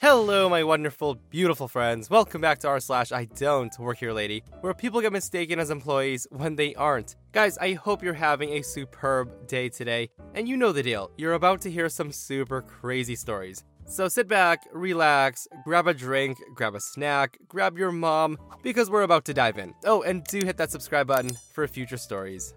Hello, my wonderful, beautiful friends. Welcome back to r/I don't work here lady, where people get mistaken as employees when they aren't. Guys, I hope you're having a superb day today. And you know the deal. You're about to hear some super crazy stories. So sit back, relax, grab a drink, grab a snack, grab your mom, because we're about to dive in. Oh, and do hit that subscribe button for future stories.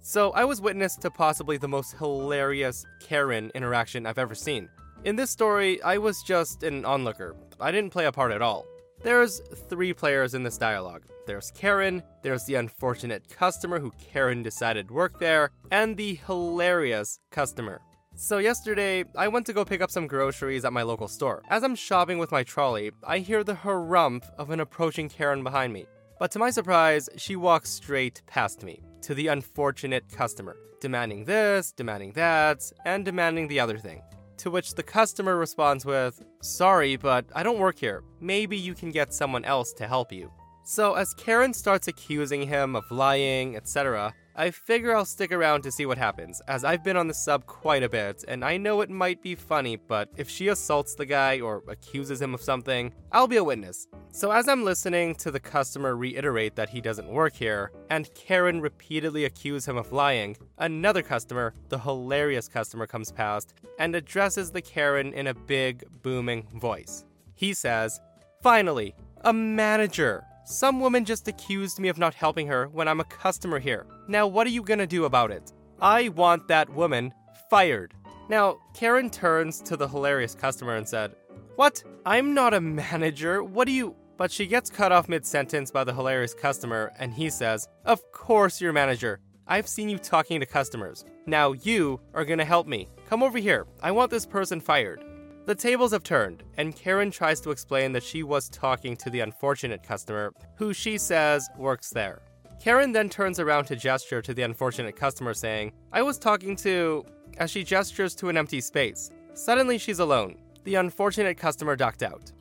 So I was witness to possibly the most hilarious Karen interaction I've ever seen. In this story, I was just an onlooker. I didn't play a part at all. There's three players in this dialogue. There's Karen, there's the unfortunate customer who Karen decided worked there, and the hilarious customer. So yesterday, I went to go pick up some groceries at my local store. As I'm shopping with my trolley, I hear the harumph of an approaching Karen behind me. But to my surprise, she walks straight past me, to the unfortunate customer, demanding this, demanding that, and demanding the other thing. To which the customer responds with, "Sorry, but I don't work here. Maybe you can get someone else to help you." So as Karen starts accusing him of lying, etc., I figure I'll stick around to see what happens, as I've been on the sub quite a bit, and I know it might be funny, but if she assaults the guy or accuses him of something, I'll be a witness. So as I'm listening to the customer reiterate that he doesn't work here, and Karen repeatedly accuse him of lying, another customer, the hilarious customer, comes past and addresses the Karen in a big, booming voice. He says, "Finally, a manager! Some woman just accused me of not helping her when I'm a customer here. Now what are you gonna do about it? I want that woman fired." Now, Karen turns to the hilarious customer and said, "What? I'm not a manager. What do you..." But she gets cut off mid-sentence by the hilarious customer, and he says, "Of course you're a manager. I've seen you talking to customers. Now you are gonna help me. Come over here. I want this person fired." The tables have turned, and Karen tries to explain that she was talking to the unfortunate customer, who she says works there. Karen then turns around to gesture to the unfortunate customer, saying, "I was talking to..." as she gestures to an empty space. Suddenly she's alone. The unfortunate customer ducked out.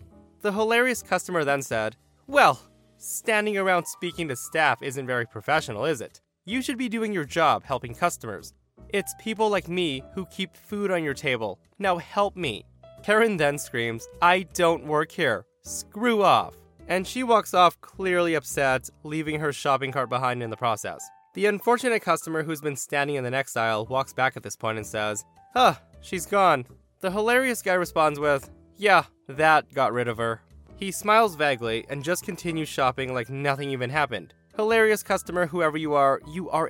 The hilarious customer then said, "Well, standing around speaking to staff isn't very professional, is it? You should be doing your job helping customers. It's people like me who keep food on your table. Now help me." Karen then screams, "I don't work here. Screw off." And she walks off clearly upset, leaving her shopping cart behind in the process. The unfortunate customer who's been standing in the next aisle walks back at this point and says, "Huh, she's gone." The hilarious guy responds with, "Yeah, that got rid of her." He smiles vaguely and just continues shopping like nothing even happened. Hilarious customer, whoever you are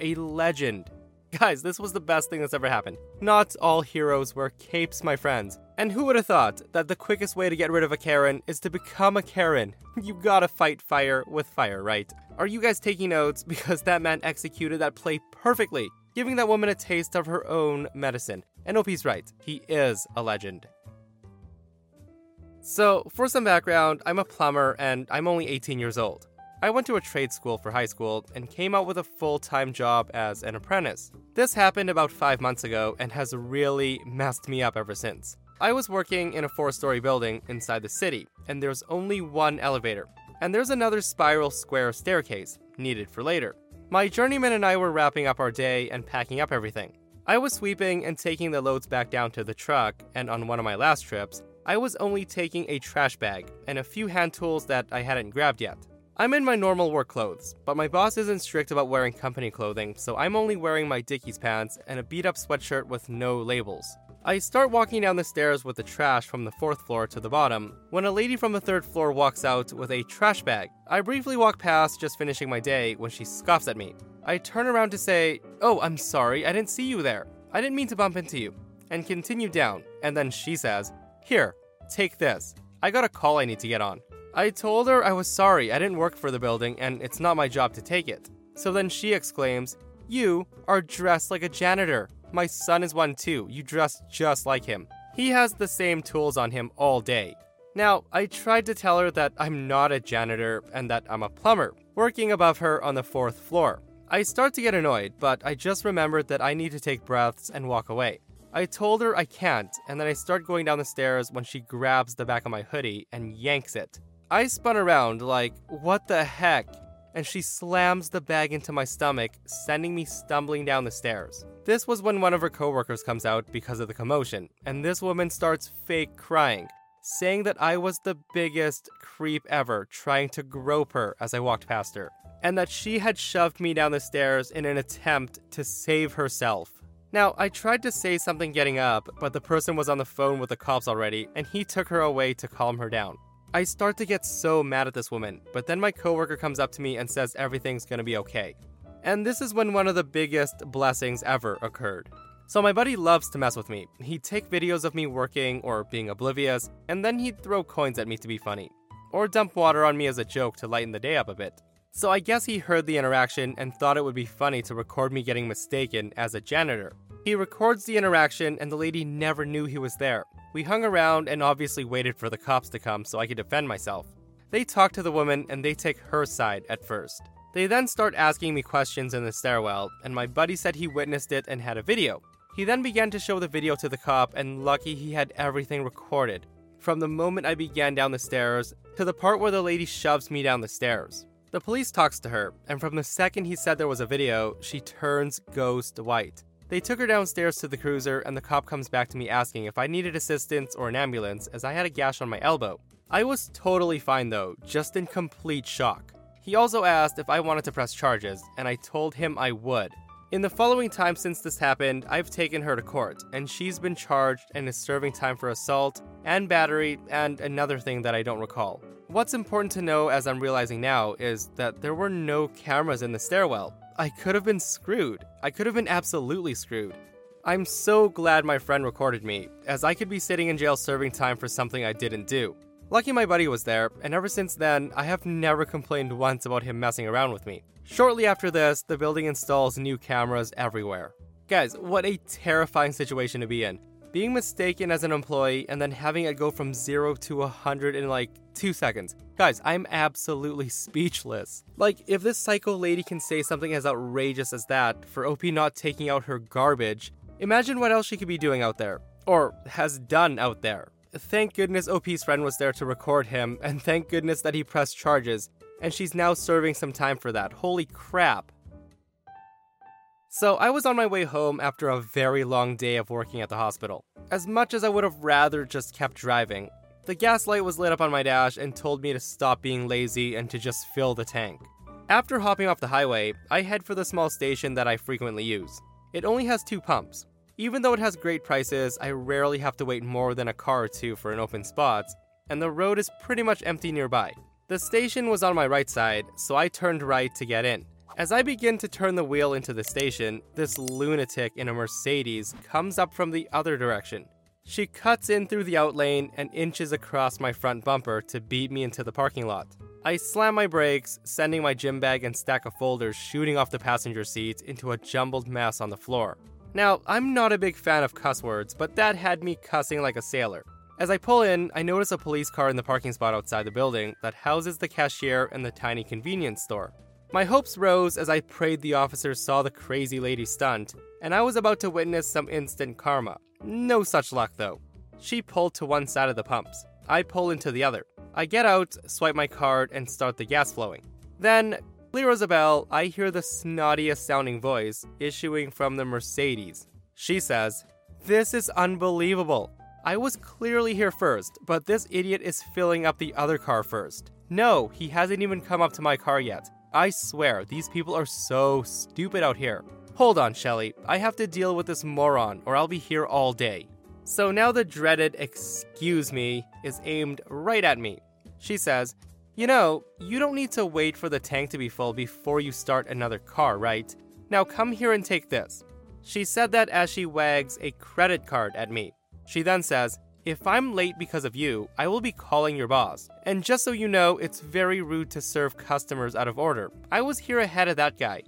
a legend. Guys, this was the best thing that's ever happened. Not all heroes wear capes, my friends. And who would have thought that the quickest way to get rid of a Karen is to become a Karen? You gotta fight fire with fire, right? Are you guys taking notes? Because that man executed that play perfectly, giving that woman a taste of her own medicine. And OP's right, he is a legend. So, for some background, I'm a plumber and I'm only 18 years old. I went to a trade school for high school and came out with a full-time job as an apprentice. This happened about 5 months ago and has really messed me up ever since. I was working in a 4-story building inside the city, and there's only one elevator, and there's another spiral square staircase needed for later. My journeyman and I were wrapping up our day and packing up everything. I was sweeping and taking the loads back down to the truck, and on one of my last trips, I was only taking a trash bag and a few hand tools that I hadn't grabbed yet. I'm in my normal work clothes, but my boss isn't strict about wearing company clothing, so I'm only wearing my Dickies pants and a beat-up sweatshirt with no labels. I start walking down the stairs with the trash from the 4th floor to the bottom, when a lady from the 3rd floor walks out with a trash bag. I briefly walk past, just finishing my day, when she scoffs at me. I turn around to say, "Oh, I'm sorry, I didn't see you there. I didn't mean to bump into you," and continue down, and then she says, "Here, take this. I got a call I need to get on." I told her I was sorry, I didn't work for the building, and it's not my job to take it. So then she exclaims, "You are dressed like a janitor. My son is one too. You dress just like him. He has the same tools on him all day. Now, I tried to tell her that I'm not a janitor and that I'm a plumber, working above her on the 4th floor. I start to get annoyed, but I just remembered that I need to take breaths and walk away. I told her I can't, and then I start going down the stairs when she grabs the back of my hoodie and yanks it. I spun around like, what the heck? And she slams the bag into my stomach, sending me stumbling down the stairs. This was when one of her coworkers comes out because of the commotion, and this woman starts fake crying, saying that I was the biggest creep ever, trying to grope her as I walked past her, and that she had shoved me down the stairs in an attempt to save herself. Now, I tried to say something getting up, but the person was on the phone with the cops already, and he took her away to calm her down. I start to get so mad at this woman, but then my coworker comes up to me and says everything's gonna be okay. And this is when one of the biggest blessings ever occurred. So my buddy loves to mess with me. He'd take videos of me working or being oblivious, and then he'd throw coins at me to be funny, or dump water on me as a joke to lighten the day up a bit. So I guess he heard the interaction and thought it would be funny to record me getting mistaken as a janitor. He records the interaction and the lady never knew he was there. We hung around and obviously waited for the cops to come so I could defend myself. They talk to the woman and they take her side at first. They then start asking me questions in the stairwell, and my buddy said he witnessed it and had a video. He then began to show the video to the cop, and lucky he had everything recorded, from the moment I began down the stairs to the part where the lady shoves me down the stairs. The police talks to her, and from the second he said there was a video, she turns ghost white. They took her downstairs to the cruiser, and the cop comes back to me asking if I needed assistance or an ambulance, as I had a gash on my elbow. I was totally fine though, just in complete shock. He also asked if I wanted to press charges, and I told him I would. In the following time since this happened, I've taken her to court, and she's been charged and is serving time for assault and battery and another thing that I don't recall. What's important to know, as I'm realizing now, is that there were no cameras in the stairwell. I could have been screwed. I could have been absolutely screwed. I'm so glad my friend recorded me, as I could be sitting in jail serving time for something I didn't do. Lucky my buddy was there, and ever since then, I have never complained once about him messing around with me. Shortly after this, the building installs new cameras everywhere. Guys, what a terrifying situation to be in. Being mistaken as an employee and then having it go from 0 to 100 in like 2 seconds. Guys, I'm absolutely speechless. Like, if this psycho lady can say something as outrageous as that for OP not taking out her garbage, imagine what else she could be doing out there. Or has done out there. Thank goodness OP's friend was there to record him, and thank goodness that he pressed charges, and she's now serving some time for that. Holy crap. So I was on my way home after a very long day of working at the hospital. As much as I would have rather just kept driving, the gas light was lit up on my dash and told me to stop being lazy and to just fill the tank. After hopping off the highway, I head for the small station that I frequently use. It only has 2 pumps. Even though it has great prices, I rarely have to wait more than a car or 2 for an open spot, and the road is pretty much empty nearby. The station was on my right side, so I turned right to get in. As I begin to turn the wheel into the station, this lunatic in a Mercedes comes up from the other direction. She cuts in through the out lane and inches across my front bumper to beat me into the parking lot. I slam my brakes, sending my gym bag and stack of folders shooting off the passenger seat into a jumbled mess on the floor. Now, I'm not a big fan of cuss words, but that had me cussing like a sailor. As I pull in, I notice a police car in the parking spot outside the building that houses the cashier and the tiny convenience store. My hopes rose as I prayed the officers saw the crazy lady stunt, and I was about to witness some instant karma. No such luck though. She pulled to one side of the pumps. I pull into the other. I get out, swipe my card, and start the gas flowing. Then, clear as a bell, I hear the snottiest sounding voice issuing from the Mercedes. She says, "This is unbelievable. I was clearly here first, but this idiot is filling up the other car first. No, he hasn't even come up to my car yet. I swear, these people are so stupid out here. Hold on, Shelly. I have to deal with this moron or I'll be here all day." So now the dreaded "excuse me" is aimed right at me. She says, "You know, you don't need to wait for the tank to be full before you start another car, right? Now come here and take this." She said that as she wags a credit card at me. She then says, "If I'm late because of you, I will be calling your boss. And just so you know, it's very rude to serve customers out of order. I was here ahead of that guy."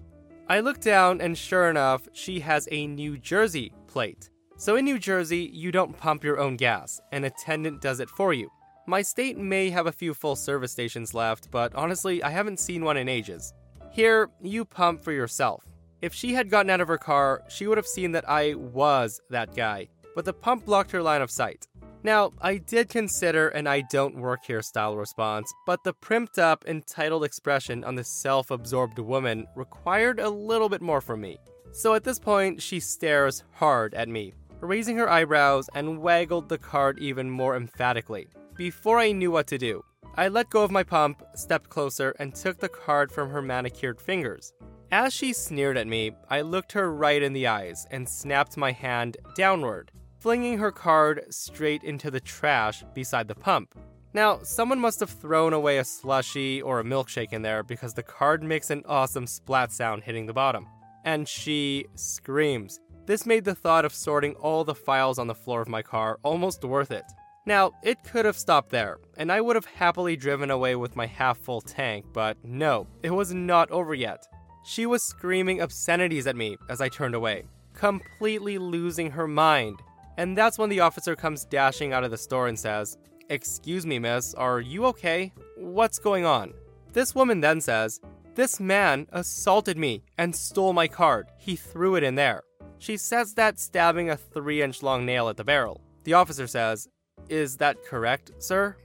I looked down, and sure enough, she has a New Jersey plate. So in New Jersey, you don't pump your own gas. An attendant does it for you. My state may have a few full service stations left, but honestly, I haven't seen one in ages. Here, you pump for yourself. If she had gotten out of her car, she would have seen that I was that guy, but the pump blocked her line of sight. Now, I did consider an I don't work here style response, but the primped up, entitled expression on the self-absorbed woman required a little bit more from me. So at this point, she stares hard at me, raising her eyebrows and waggled the card even more emphatically. Before I knew what to do, I let go of my pump, stepped closer, and took the card from her manicured fingers. As she sneered at me, I looked her right in the eyes and snapped my hand downward, flinging her card straight into the trash beside the pump. Now, someone must have thrown away a slushie or a milkshake in there because the card makes an awesome splat sound hitting the bottom. And she screams. This made the thought of sorting all the files on the floor of my car almost worth it. Now, it could have stopped there, and I would have happily driven away with my half-full tank, but no, it was not over yet. She was screaming obscenities at me as I turned away, completely losing her mind. And that's when the officer comes dashing out of the store and says, "Excuse me, miss, are you okay? What's going on?" This woman then says, "This man assaulted me and stole my card. He threw it in there." She says that stabbing a 3-inch long nail at the barrel. The officer says, "Is that correct, sir?"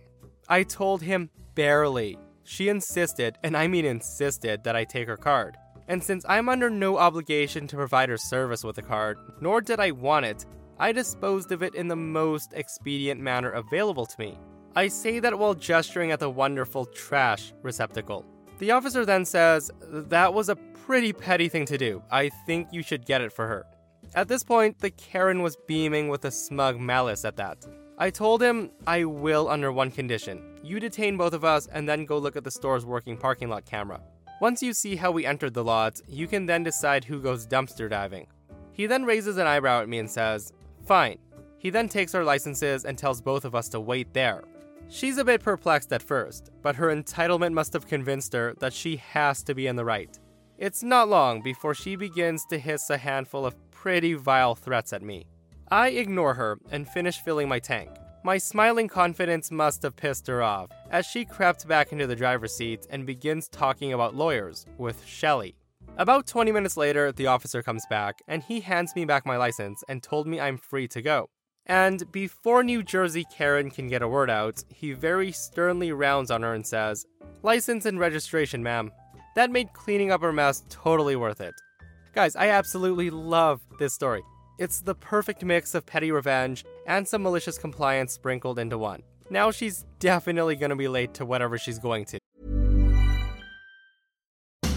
I told him barely. She insisted, and I mean insisted, that I take her card. And since I'm under no obligation to provide her service with the card, nor did I want it, I disposed of it in the most expedient manner available to me. I say that while gesturing at the wonderful trash receptacle. The officer then says, "That was a pretty petty thing to do. I think you should get it for her." At this point, the Karen was beaming with a smug malice at that. I told him, "I will under one condition. You detain both of us and then go look at the store's working parking lot camera. Once you see how we entered the lot, you can then decide who goes dumpster diving." He then raises an eyebrow at me and says, "Fine." He then takes our licenses and tells both of us to wait there. She's a bit perplexed at first, but her entitlement must have convinced her that she has to be in the right. It's not long before she begins to hiss a handful of pretty vile threats at me. I ignore her and finish filling my tank. My smiling confidence must have pissed her off as she crept back into the driver's seat and begins talking about lawyers with Shelley. About 20 minutes later, the officer comes back and he hands me back my license and told me I'm free to go. And before New Jersey Karen can get a word out, he very sternly rounds on her and says, "License and registration, ma'am." That made cleaning up her mess totally worth it. Guys, I absolutely love this story. It's the perfect mix of petty revenge and some malicious compliance sprinkled into one. Now she's definitely going to be late to whatever she's going to.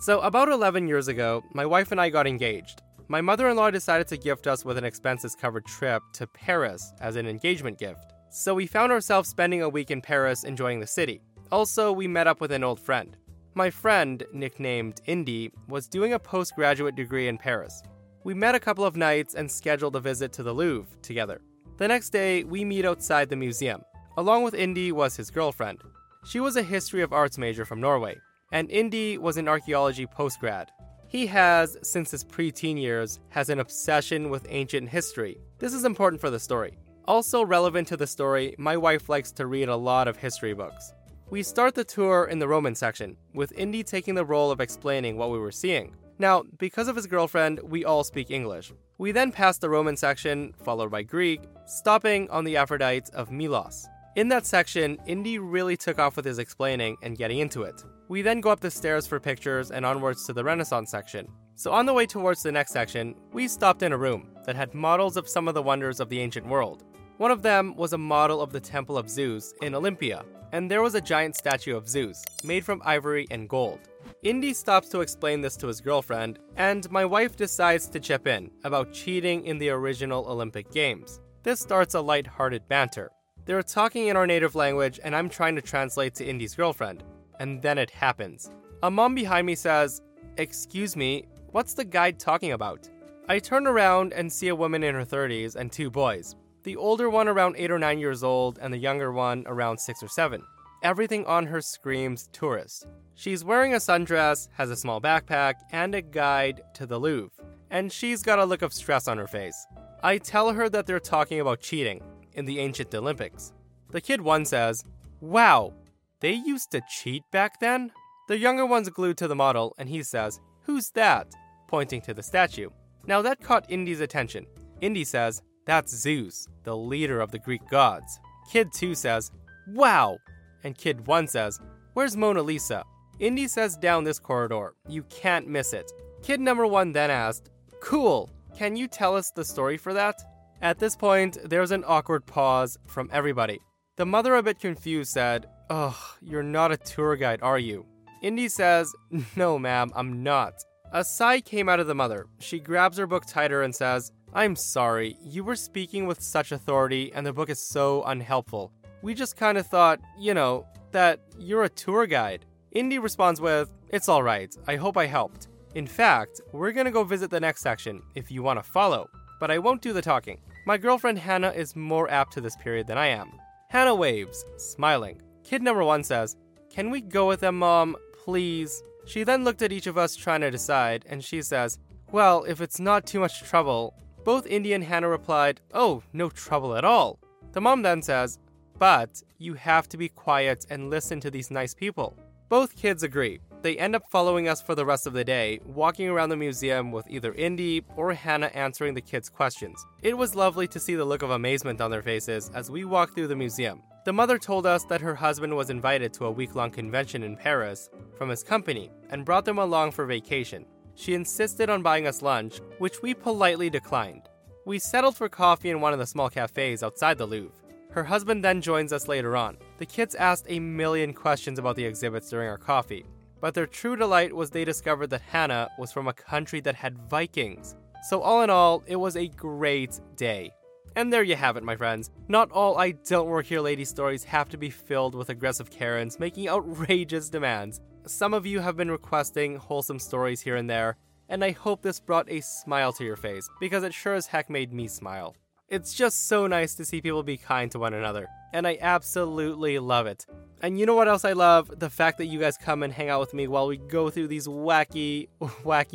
So about 11 years ago, my wife and I got engaged. My mother-in-law decided to gift us with an expenses-covered trip to Paris as an engagement gift. So we found ourselves spending a week in Paris enjoying the city. Also, we met up with an old friend. My friend, nicknamed Indy, was doing a postgraduate degree in Paris. We met a couple of nights and scheduled a visit to the Louvre together. The next day, we meet outside the museum. Along with Indy was his girlfriend. She was a history of arts major from Norway, and Indy was an archaeology postgrad. He has, since his preteen years, has an obsession with ancient history. This is important for the story. Also relevant to the story, my wife likes to read a lot of history books. We start the tour in the Roman section, with Indy taking the role of explaining what we were seeing. Now, because of his girlfriend, we all speak English. We then pass the Roman section, followed by Greek, stopping on the Aphrodite of Milos. In that section, Indy really took off with his explaining and getting into it. We then go up the stairs for pictures and onwards to the Renaissance section. So on the way towards the next section, we stopped in a room that had models of some of the wonders of the ancient world. One of them was a model of the Temple of Zeus in Olympia, and there was a giant statue of Zeus, made from ivory and gold. Indy stops to explain this to his girlfriend, and my wife decides to chip in about cheating in the original Olympic Games. This starts a light-hearted banter. They're talking in our native language, and I'm trying to translate to Indy's girlfriend. And then it happens. A mom behind me says, "Excuse me, what's the guide talking about?" I turn around and see a woman in her 30s and two boys. The older one around 8 or 9 years old and the younger one around 6 or 7. Everything on her screams tourist. She's wearing a sundress, has a small backpack, and a guide to the Louvre. And she's got a look of stress on her face. I tell her that they're talking about cheating in the ancient Olympics. The kid one says, "Wow, they used to cheat back then?" The younger one's glued to the model and he says, "Who's that?" pointing to the statue. Now that caught Indy's attention. Indy says, "That's Zeus, the leader of the Greek gods." Kid 2 says, "Wow!" And Kid 1 says, "Where's Mona Lisa?" Indy says, "Down this corridor. You can't miss it." Kid number 1 then asked, "Cool, can you tell us the story for that?" At this point, there's an awkward pause from everybody. The mother, a bit confused, said, "Ugh, you're not a tour guide, are you?" Indy says, "No, ma'am, I'm not." A sigh came out of the mother. She grabs her book tighter and says, "I'm sorry, you were speaking with such authority and the book is so unhelpful. We just kind of thought, you know, that you're a tour guide." Indy responds with, "It's alright, I hope I helped. In fact, we're gonna go visit the next section if you want to follow, but I won't do the talking." My girlfriend Hannah is more apt to this period than I am. Hannah waves, smiling. Kid number 1 says, "Can we go with them, Mom, please?" She then looked at each of us trying to decide, and she says, "Well, if it's not too much trouble." Both Indy and Hannah replied, "Oh, no trouble at all." The mom then says, "But you have to be quiet and listen to these nice people." Both kids agree. They end up following us for the rest of the day, walking around the museum with either Indy or Hannah answering the kids' questions. It was lovely to see the look of amazement on their faces as we walked through the museum. The mother told us that her husband was invited to a week-long convention in Paris from his company and brought them along for vacation. She insisted on buying us lunch, which we politely declined. We settled for coffee in one of the small cafes outside the Louvre. Her husband then joins us later on. The kids asked a million questions about the exhibits during our coffee, but their true delight was they discovered that Hannah was from a country that had Vikings. So all in all, it was a great day. And there you have it, my friends. Not all I don't work here lady stories have to be filled with aggressive Karens making outrageous demands. Some of you have been requesting wholesome stories here and there, and I hope this brought a smile to your face, because it sure as heck made me smile. It's just so nice to see people be kind to one another, and I absolutely love it. And you know what else I love? The fact that you guys come and hang out with me while we go through these wacky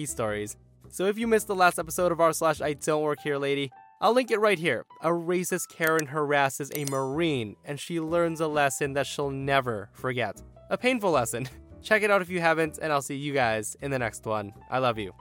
stories. So if you missed the last episode of r/I don't work here lady, I'll link it right here. A racist Karen harasses a Marine, and she learns a lesson that she'll never forget. A painful lesson. Check it out if you haven't, and I'll see you guys in the next one. I love you.